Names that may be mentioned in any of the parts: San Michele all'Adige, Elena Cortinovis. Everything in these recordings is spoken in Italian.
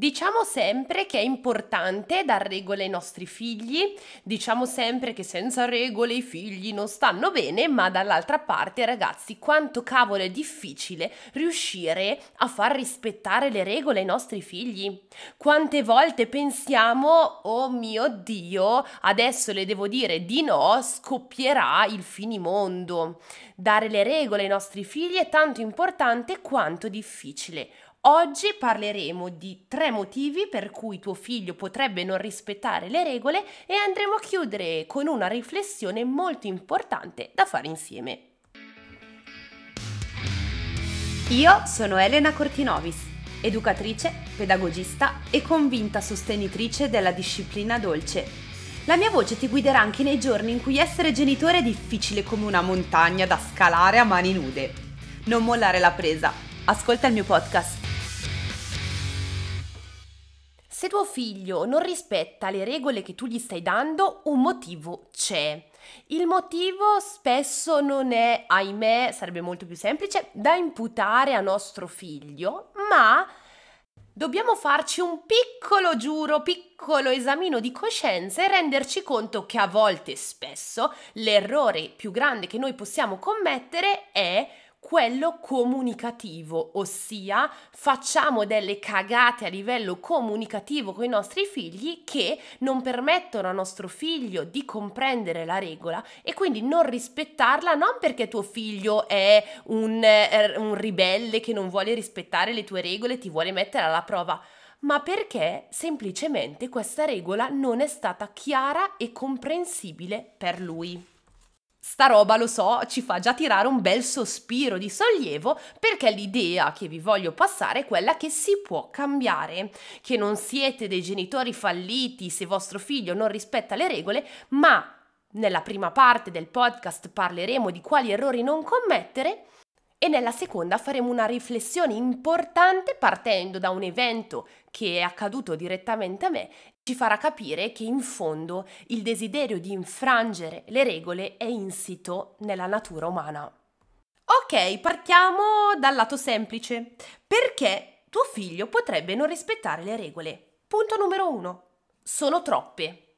Diciamo sempre che è importante dar regole ai nostri figli, diciamo sempre che senza regole i figli non stanno bene, ma dall'altra parte, ragazzi, quanto cavolo è difficile riuscire a far rispettare le regole ai nostri figli. Quante volte pensiamo, oh mio Dio, adesso le devo dire di no, scoppierà il finimondo. Dare le regole ai nostri figli è tanto importante quanto difficile. Oggi parleremo di 3 motivi per cui tuo figlio potrebbe non rispettare le regole e andremo a chiudere con una riflessione molto importante da fare insieme. Io sono Elena Cortinovis, educatrice, pedagogista e convinta sostenitrice della disciplina dolce. La mia voce ti guiderà anche nei giorni in cui essere genitore è difficile come una montagna da scalare a mani nude. Non mollare la presa, ascolta il mio podcast. Se tuo figlio non rispetta le regole che tu gli stai dando, un motivo c'è. Il motivo spesso non è, ahimè, sarebbe molto più semplice, da imputare a nostro figlio, ma dobbiamo farci un piccolo esamino di coscienza e renderci conto che a volte, spesso, l'errore più grande che noi possiamo commettere è quello comunicativo, ossia facciamo delle cagate a livello comunicativo con i nostri figli che non permettono a nostro figlio di comprendere la regola e quindi non rispettarla, non perché tuo figlio è un ribelle che non vuole rispettare le tue regole, ti vuole mettere alla prova, ma perché semplicemente questa regola non è stata chiara e comprensibile per lui. Sta roba, lo so, ci fa già tirare un bel sospiro di sollievo, perché l'idea che vi voglio passare è quella che si può cambiare, che non siete dei genitori falliti se vostro figlio non rispetta le regole, ma nella prima parte del podcast parleremo di quali errori non commettere e nella seconda faremo una riflessione importante partendo da un evento che è accaduto direttamente a me. Ci farà capire che in fondo il desiderio di infrangere le regole è insito nella natura umana. Ok, partiamo dal lato semplice. Perché tuo figlio potrebbe non rispettare le regole? Punto numero 1. Sono troppe.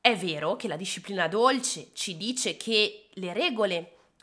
È vero che la disciplina dolce ci dice che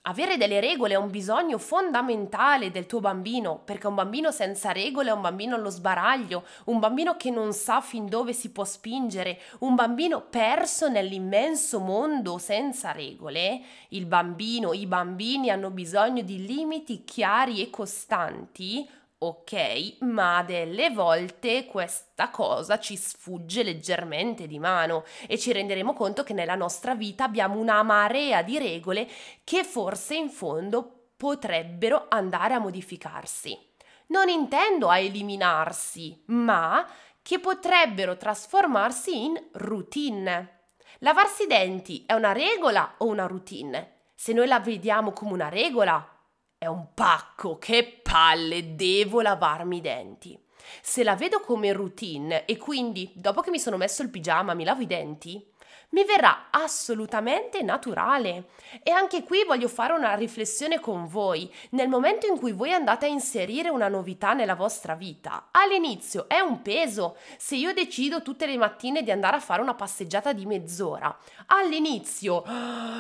avere delle regole è un bisogno fondamentale del tuo bambino, perché un bambino senza regole è un bambino allo sbaraglio, un bambino che non sa fin dove si può spingere, un bambino perso nell'immenso mondo senza regole. I bambini hanno bisogno di limiti chiari e costanti, ok, ma delle volte questa cosa ci sfugge leggermente di mano e ci renderemo conto che nella nostra vita abbiamo una marea di regole che forse in fondo potrebbero andare a modificarsi. Non intendo a eliminarsi, ma che potrebbero trasformarsi in routine. Lavarsi i denti è una regola o una routine? Se noi la vediamo come una regola, è un pacco, che palle, devo lavarmi i denti. Se la vedo come routine e quindi dopo che mi sono messo il pigiama mi lavo i denti, mi verrà assolutamente naturale. E anche qui voglio fare una riflessione con voi. Nel momento in cui voi andate a inserire una novità nella vostra vita, all'inizio è un peso. Se io decido tutte le mattine di andare a fare una passeggiata di mezz'ora, all'inizio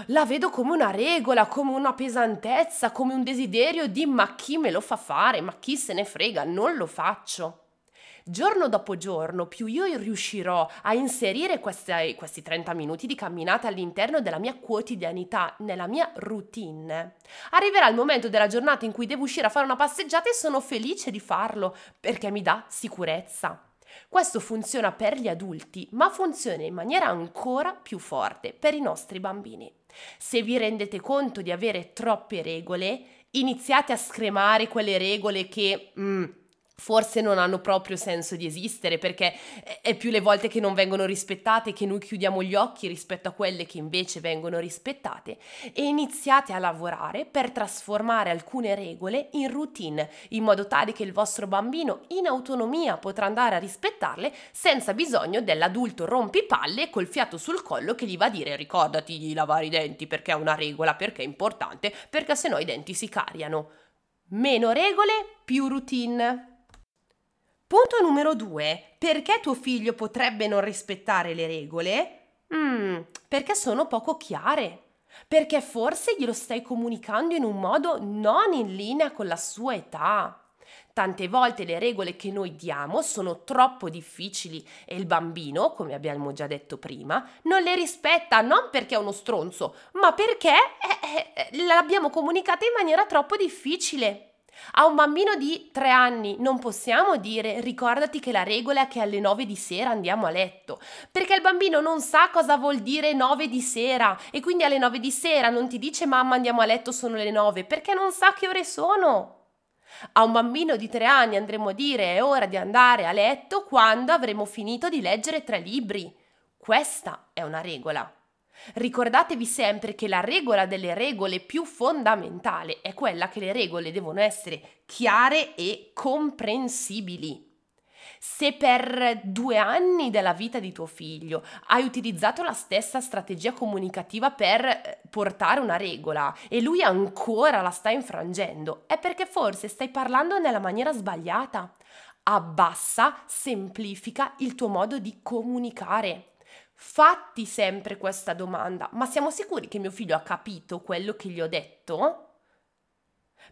la vedo come una regola, come una pesantezza, come un desiderio di ma chi me lo fa fare, ma chi se ne frega, non lo faccio. Giorno dopo giorno, più io riuscirò a inserire questi 30 minuti di camminata all'interno della mia quotidianità, nella mia routine, arriverà il momento della giornata in cui devo uscire a fare una passeggiata e sono felice di farlo perché mi dà sicurezza. Questo funziona per gli adulti, ma funziona in maniera ancora più forte per i nostri bambini. Se vi rendete conto di avere troppe regole, iniziate a scremare quelle regole che forse non hanno proprio senso di esistere, perché è più le volte che non vengono rispettate che noi chiudiamo gli occhi rispetto a quelle che invece vengono rispettate, e iniziate a lavorare per trasformare alcune regole in routine, in modo tale che il vostro bambino in autonomia potrà andare a rispettarle senza bisogno dell'adulto rompipalle col fiato sul collo che gli va a dire ricordati di lavare i denti perché è una regola, perché è importante, perché sennò i denti si cariano. Meno regole, più routine. Punto numero 2. Perché tuo figlio potrebbe non rispettare le regole? Perché sono poco chiare. Perché forse glielo stai comunicando in un modo non in linea con la sua età. Tante volte le regole che noi diamo sono troppo difficili e il bambino, come abbiamo già detto prima, non le rispetta, non perché è uno stronzo, ma perché l'abbiamo comunicata in maniera troppo difficile. A un bambino di 3 anni non possiamo dire ricordati che la regola è che alle 9 di sera andiamo a letto, perché il bambino non sa cosa vuol dire 9 di sera e quindi alle 9 di sera non ti dice mamma andiamo a letto sono le 9 perché non sa che ore sono. A un bambino di 3 anni andremo a dire è ora di andare a letto quando avremo finito di leggere 3 libri. Questa è una regola. Ricordatevi sempre che la regola delle regole più fondamentale è quella che le regole devono essere chiare e comprensibili. Se per 2 anni della vita di tuo figlio hai utilizzato la stessa strategia comunicativa per portare una regola e lui ancora la sta infrangendo, è perché forse stai parlando nella maniera sbagliata. Abbassa, semplifica il tuo modo di comunicare. Fatti sempre questa domanda: ma siamo sicuri che mio figlio ha capito quello che gli ho detto?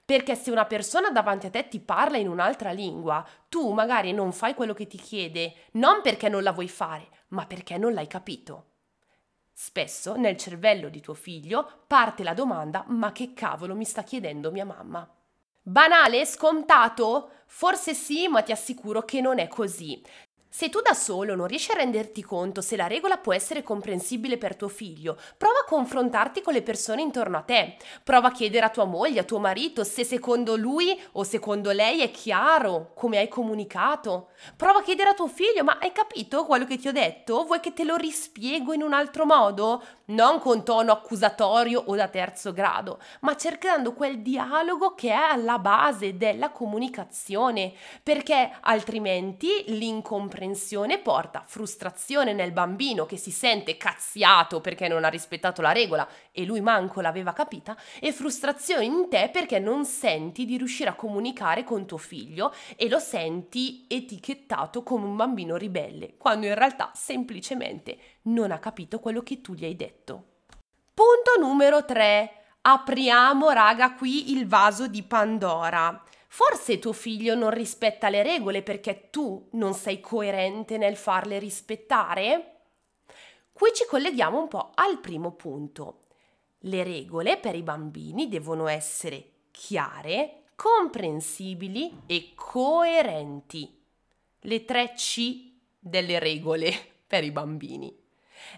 Perché se una persona davanti a te ti parla in un'altra lingua, tu magari non fai quello che ti chiede, non perché non la vuoi fare, ma perché non l'hai capito. Spesso nel cervello di tuo figlio parte la domanda: ma che cavolo mi sta chiedendo mia mamma? Banale? Scontato? Forse sì, ma ti assicuro che non è così. Se tu da solo non riesci a renderti conto se la regola può essere comprensibile per tuo figlio, prova a confrontarti con le persone intorno a te. Prova a chiedere a tua moglie, a tuo marito, se secondo lui o secondo lei è chiaro come hai comunicato. Prova a chiedere a tuo figlio: ma hai capito quello che ti ho detto? Vuoi che te lo rispiego in un altro modo? Non con tono accusatorio o da terzo grado, ma cercando quel dialogo che è alla base della comunicazione, perché altrimenti l'incomprensione porta frustrazione nel bambino che si sente cazziato perché non ha rispettato la regola e lui manco l'aveva capita, e frustrazione in te perché non senti di riuscire a comunicare con tuo figlio e lo senti etichettato come un bambino ribelle, quando in realtà semplicemente non ha capito quello che tu gli hai detto. Punto numero 3. Apriamo, raga, qui il vaso di Pandora. Forse tuo figlio non rispetta le regole perché tu non sei coerente nel farle rispettare? Qui ci colleghiamo un po' al primo punto. Le regole per i bambini devono essere chiare, comprensibili e coerenti. Le 3 C delle regole per i bambini.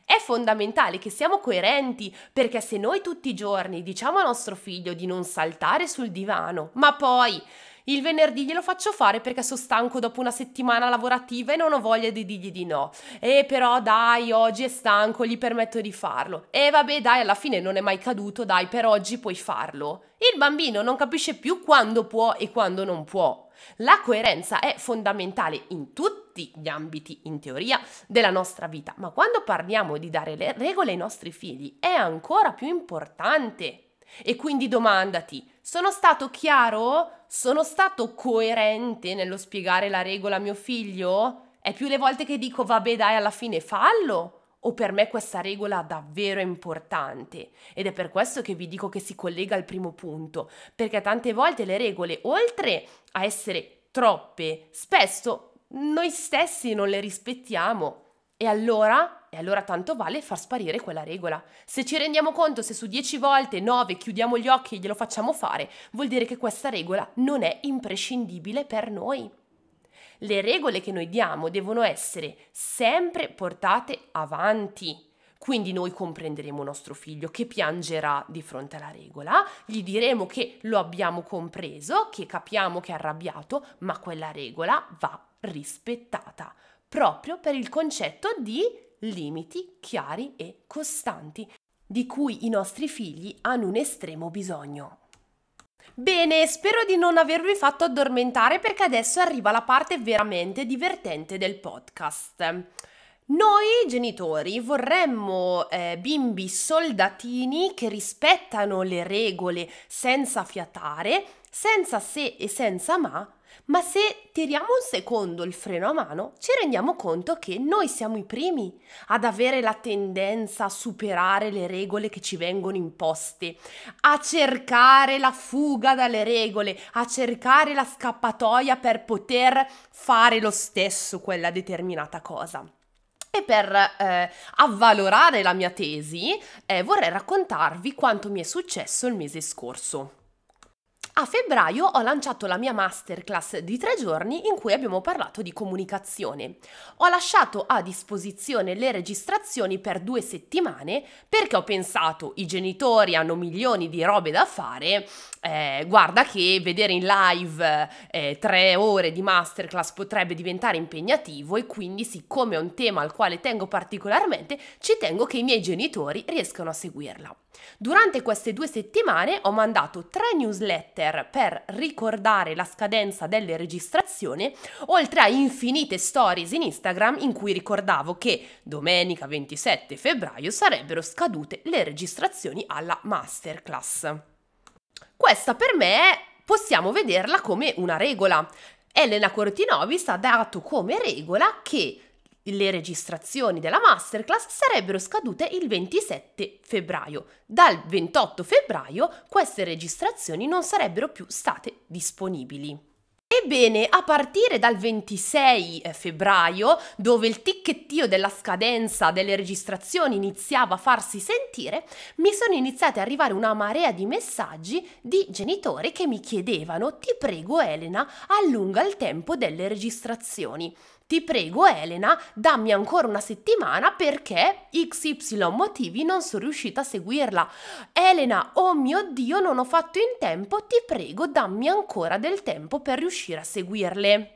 È fondamentale che siamo coerenti, perché se noi tutti i giorni diciamo a nostro figlio di non saltare sul divano, ma poi il venerdì glielo faccio fare perché sono stanco dopo una settimana lavorativa e non ho voglia di dirgli di no, e però dai oggi è stanco, gli permetto di farlo, e vabbè dai alla fine non è mai caduto, dai per oggi puoi farlo, il bambino non capisce più quando può e quando non può. La coerenza è fondamentale in tutti gli ambiti, in teoria, della nostra vita, ma quando parliamo di dare le regole ai nostri figli è ancora più importante. E quindi domandati: sono stato chiaro? Sono stato coerente nello spiegare la regola a mio figlio? È più le volte che dico vabbè dai alla fine fallo? O per me questa regola davvero è importante? Ed è per questo che vi dico che si collega al primo punto, perché tante volte le regole, oltre a essere troppe, spesso noi stessi non le rispettiamo. E allora tanto vale far sparire quella regola. Se ci rendiamo conto se su 10 volte 9 chiudiamo gli occhi e glielo facciamo fare, vuol dire che questa regola non è imprescindibile per noi. Le regole che noi diamo devono essere sempre portate avanti. Quindi noi comprenderemo nostro figlio che piangerà di fronte alla regola, gli diremo che lo abbiamo compreso, che capiamo che è arrabbiato, ma quella regola va rispettata, proprio per il concetto di limiti chiari e costanti, di cui i nostri figli hanno un estremo bisogno. Bene, spero di non avervi fatto addormentare, perché adesso arriva la parte veramente divertente del podcast. Noi genitori vorremmo bimbi soldatini che rispettano le regole senza fiatare, senza se e senza ma, Ma se tiriamo un secondo il freno a mano, ci rendiamo conto che noi siamo i primi ad avere la tendenza a superare le regole che ci vengono imposte, a cercare la fuga dalle regole, a cercare la scappatoia per poter fare lo stesso quella determinata cosa. E per avvalorare la mia tesi, vorrei raccontarvi quanto mi è successo il mese scorso. A febbraio ho lanciato la mia masterclass di 3 giorni in cui abbiamo parlato di comunicazione. Ho lasciato a disposizione le registrazioni per 2 settimane perché ho pensato: i genitori hanno milioni di robe da fare, guarda che vedere in live 3 ore di masterclass potrebbe diventare impegnativo, e quindi, siccome è un tema al quale tengo particolarmente, ci tengo che i miei genitori riescano a seguirla. Durante queste 2 settimane ho mandato 3 newsletter per ricordare la scadenza delle registrazioni, oltre a infinite stories in Instagram in cui ricordavo che domenica 27 febbraio sarebbero scadute le registrazioni alla masterclass. Questa per me possiamo vederla come una regola. Elena Cortinovis ha dato come regola che le registrazioni della masterclass sarebbero scadute il 27 febbraio. Dal 28 febbraio queste registrazioni non sarebbero più state disponibili. Ebbene, a partire dal 26 febbraio, dove il ticchettio della scadenza delle registrazioni iniziava a farsi sentire, mi sono iniziate ad arrivare una marea di messaggi di genitori che mi chiedevano: ti prego Elena, allunga il tempo delle registrazioni. Ti prego Elena, dammi ancora una settimana perché XY motivi non sono riuscita a seguirla. Elena, oh mio Dio, non ho fatto in tempo, ti prego dammi ancora del tempo per riuscire a seguirle.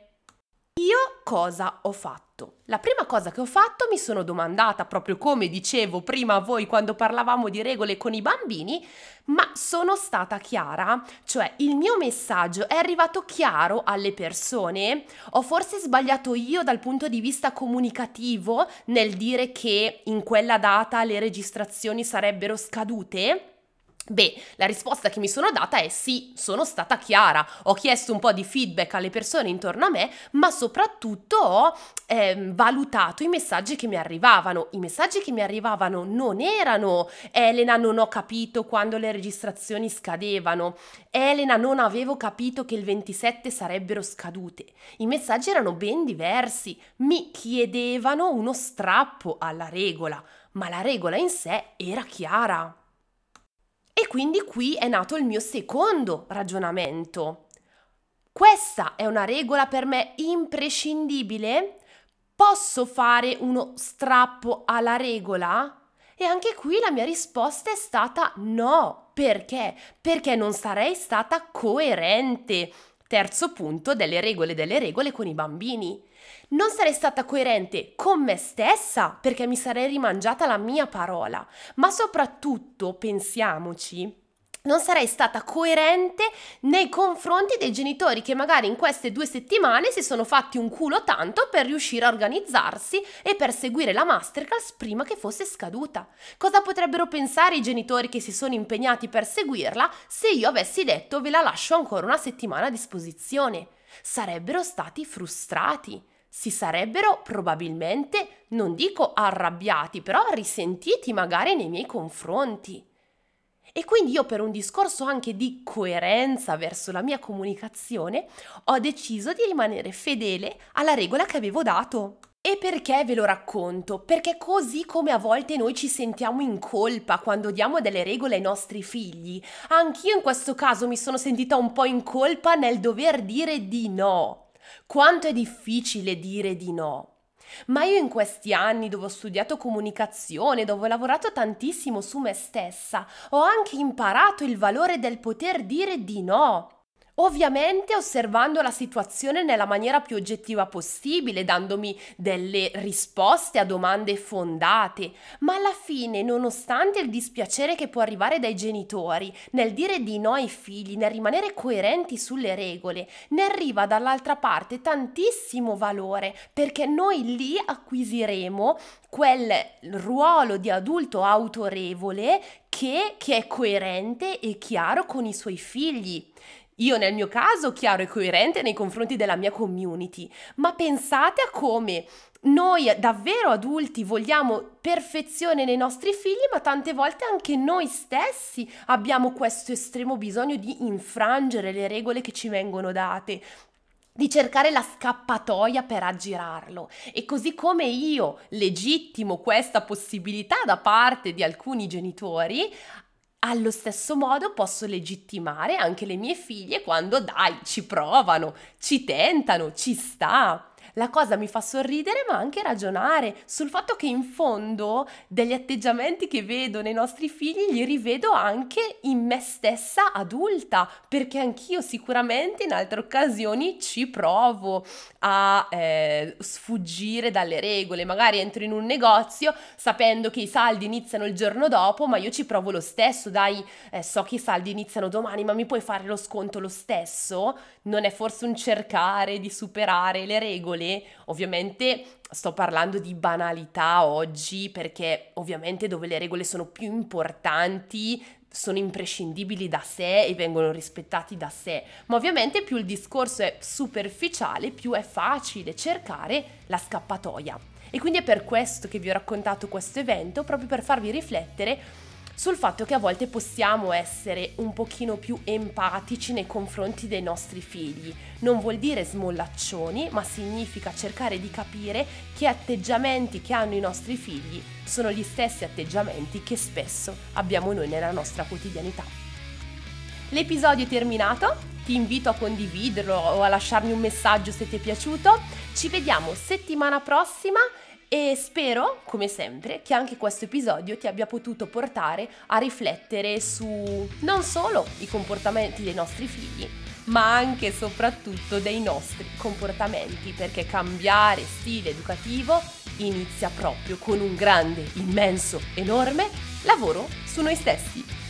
Io cosa ho fatto? La prima cosa che ho fatto, mi sono domandata, proprio come dicevo prima a voi quando parlavamo di regole con i bambini, ma sono stata chiara? Cioè, il mio messaggio è arrivato chiaro alle persone? Ho forse sbagliato io dal punto di vista comunicativo nel dire che in quella data le registrazioni sarebbero scadute? Beh, la risposta che mi sono data è sì, sono stata chiara, ho chiesto un po' di feedback alle persone intorno a me, ma soprattutto ho valutato i messaggi che mi arrivavano. I messaggi che mi arrivavano non erano: Elena, non ho capito quando le registrazioni scadevano, Elena, non avevo capito che il 27 sarebbero scadute. I messaggi erano ben diversi, mi chiedevano uno strappo alla regola, ma la regola in sé era chiara. E quindi qui è nato il mio secondo ragionamento. Questa è una regola per me imprescindibile? Posso fare uno strappo alla regola? E anche qui la mia risposta è stata no. Perché? Perché non sarei stata coerente. Terzo punto delle regole con i bambini. Non sarei stata coerente con me stessa perché mi sarei rimangiata la mia parola, ma soprattutto, pensiamoci, non sarei stata coerente nei confronti dei genitori che magari in queste 2 settimane si sono fatti un culo tanto per riuscire a organizzarsi e per seguire la masterclass prima che fosse scaduta. Cosa potrebbero pensare i genitori che si sono impegnati per seguirla se io avessi detto: ve la lascio ancora una settimana a disposizione? Sarebbero stati frustrati, si sarebbero probabilmente, non dico arrabbiati, però risentiti magari nei miei confronti. E quindi io, per un discorso anche di coerenza verso la mia comunicazione, ho deciso di rimanere fedele alla regola che avevo dato. E perché ve lo racconto? Perché così come a volte noi ci sentiamo in colpa quando diamo delle regole ai nostri figli, anch'io in questo caso mi sono sentita un po' in colpa nel dover dire di no. Quanto è difficile dire di no. Ma io in questi anni, dove ho studiato comunicazione, dove ho lavorato tantissimo su me stessa, ho anche imparato il valore del poter dire di no. Ovviamente osservando la situazione nella maniera più oggettiva possibile, dandomi delle risposte a domande fondate, ma alla fine, nonostante il dispiacere che può arrivare dai genitori nel dire di no ai figli, nel rimanere coerenti sulle regole, ne arriva dall'altra parte tantissimo valore, perché noi lì acquisiremo quel ruolo di adulto autorevole che è coerente e chiaro con i suoi figli. Io nel mio caso chiaro e coerente nei confronti della mia community, ma pensate a come noi davvero adulti vogliamo perfezione nei nostri figli, ma tante volte anche noi stessi abbiamo questo estremo bisogno di infrangere le regole che ci vengono date, di cercare la scappatoia per aggirarlo. E così come io legittimo questa possibilità da parte di alcuni genitori, allo stesso modo posso legittimare anche le mie figlie quando, dai, ci provano, ci tentano, ci sta. La cosa mi fa sorridere ma anche ragionare sul fatto che in fondo degli atteggiamenti che vedo nei nostri figli li rivedo anche in me stessa adulta, perché anch'io sicuramente in altre occasioni ci provo a sfuggire dalle regole. Magari entro in un negozio sapendo che i saldi iniziano il giorno dopo, ma io ci provo lo stesso. Dai, so che i saldi iniziano domani, ma mi puoi fare lo sconto lo stesso? Non è forse un cercare di superare le regole? Ovviamente sto parlando di banalità oggi, perché ovviamente dove le regole sono più importanti, sono imprescindibili da sé e vengono rispettati da sé, ma ovviamente più il discorso è superficiale, più è facile cercare la scappatoia. E quindi è per questo che vi ho raccontato questo evento, proprio per farvi riflettere sul fatto che a volte possiamo essere un pochino più empatici nei confronti dei nostri figli. Non vuol dire smollaccioni, ma significa cercare di capire che atteggiamenti che hanno i nostri figli sono gli stessi atteggiamenti che spesso abbiamo noi nella nostra quotidianità. L'episodio è terminato. Ti invito a condividerlo o a lasciarmi un messaggio se ti è piaciuto. Ci vediamo settimana prossima. E spero, come sempre, che anche questo episodio ti abbia potuto portare a riflettere su non solo i comportamenti dei nostri figli, ma anche e soprattutto dei nostri comportamenti, perché cambiare stile educativo inizia proprio con un grande, immenso, enorme lavoro su noi stessi.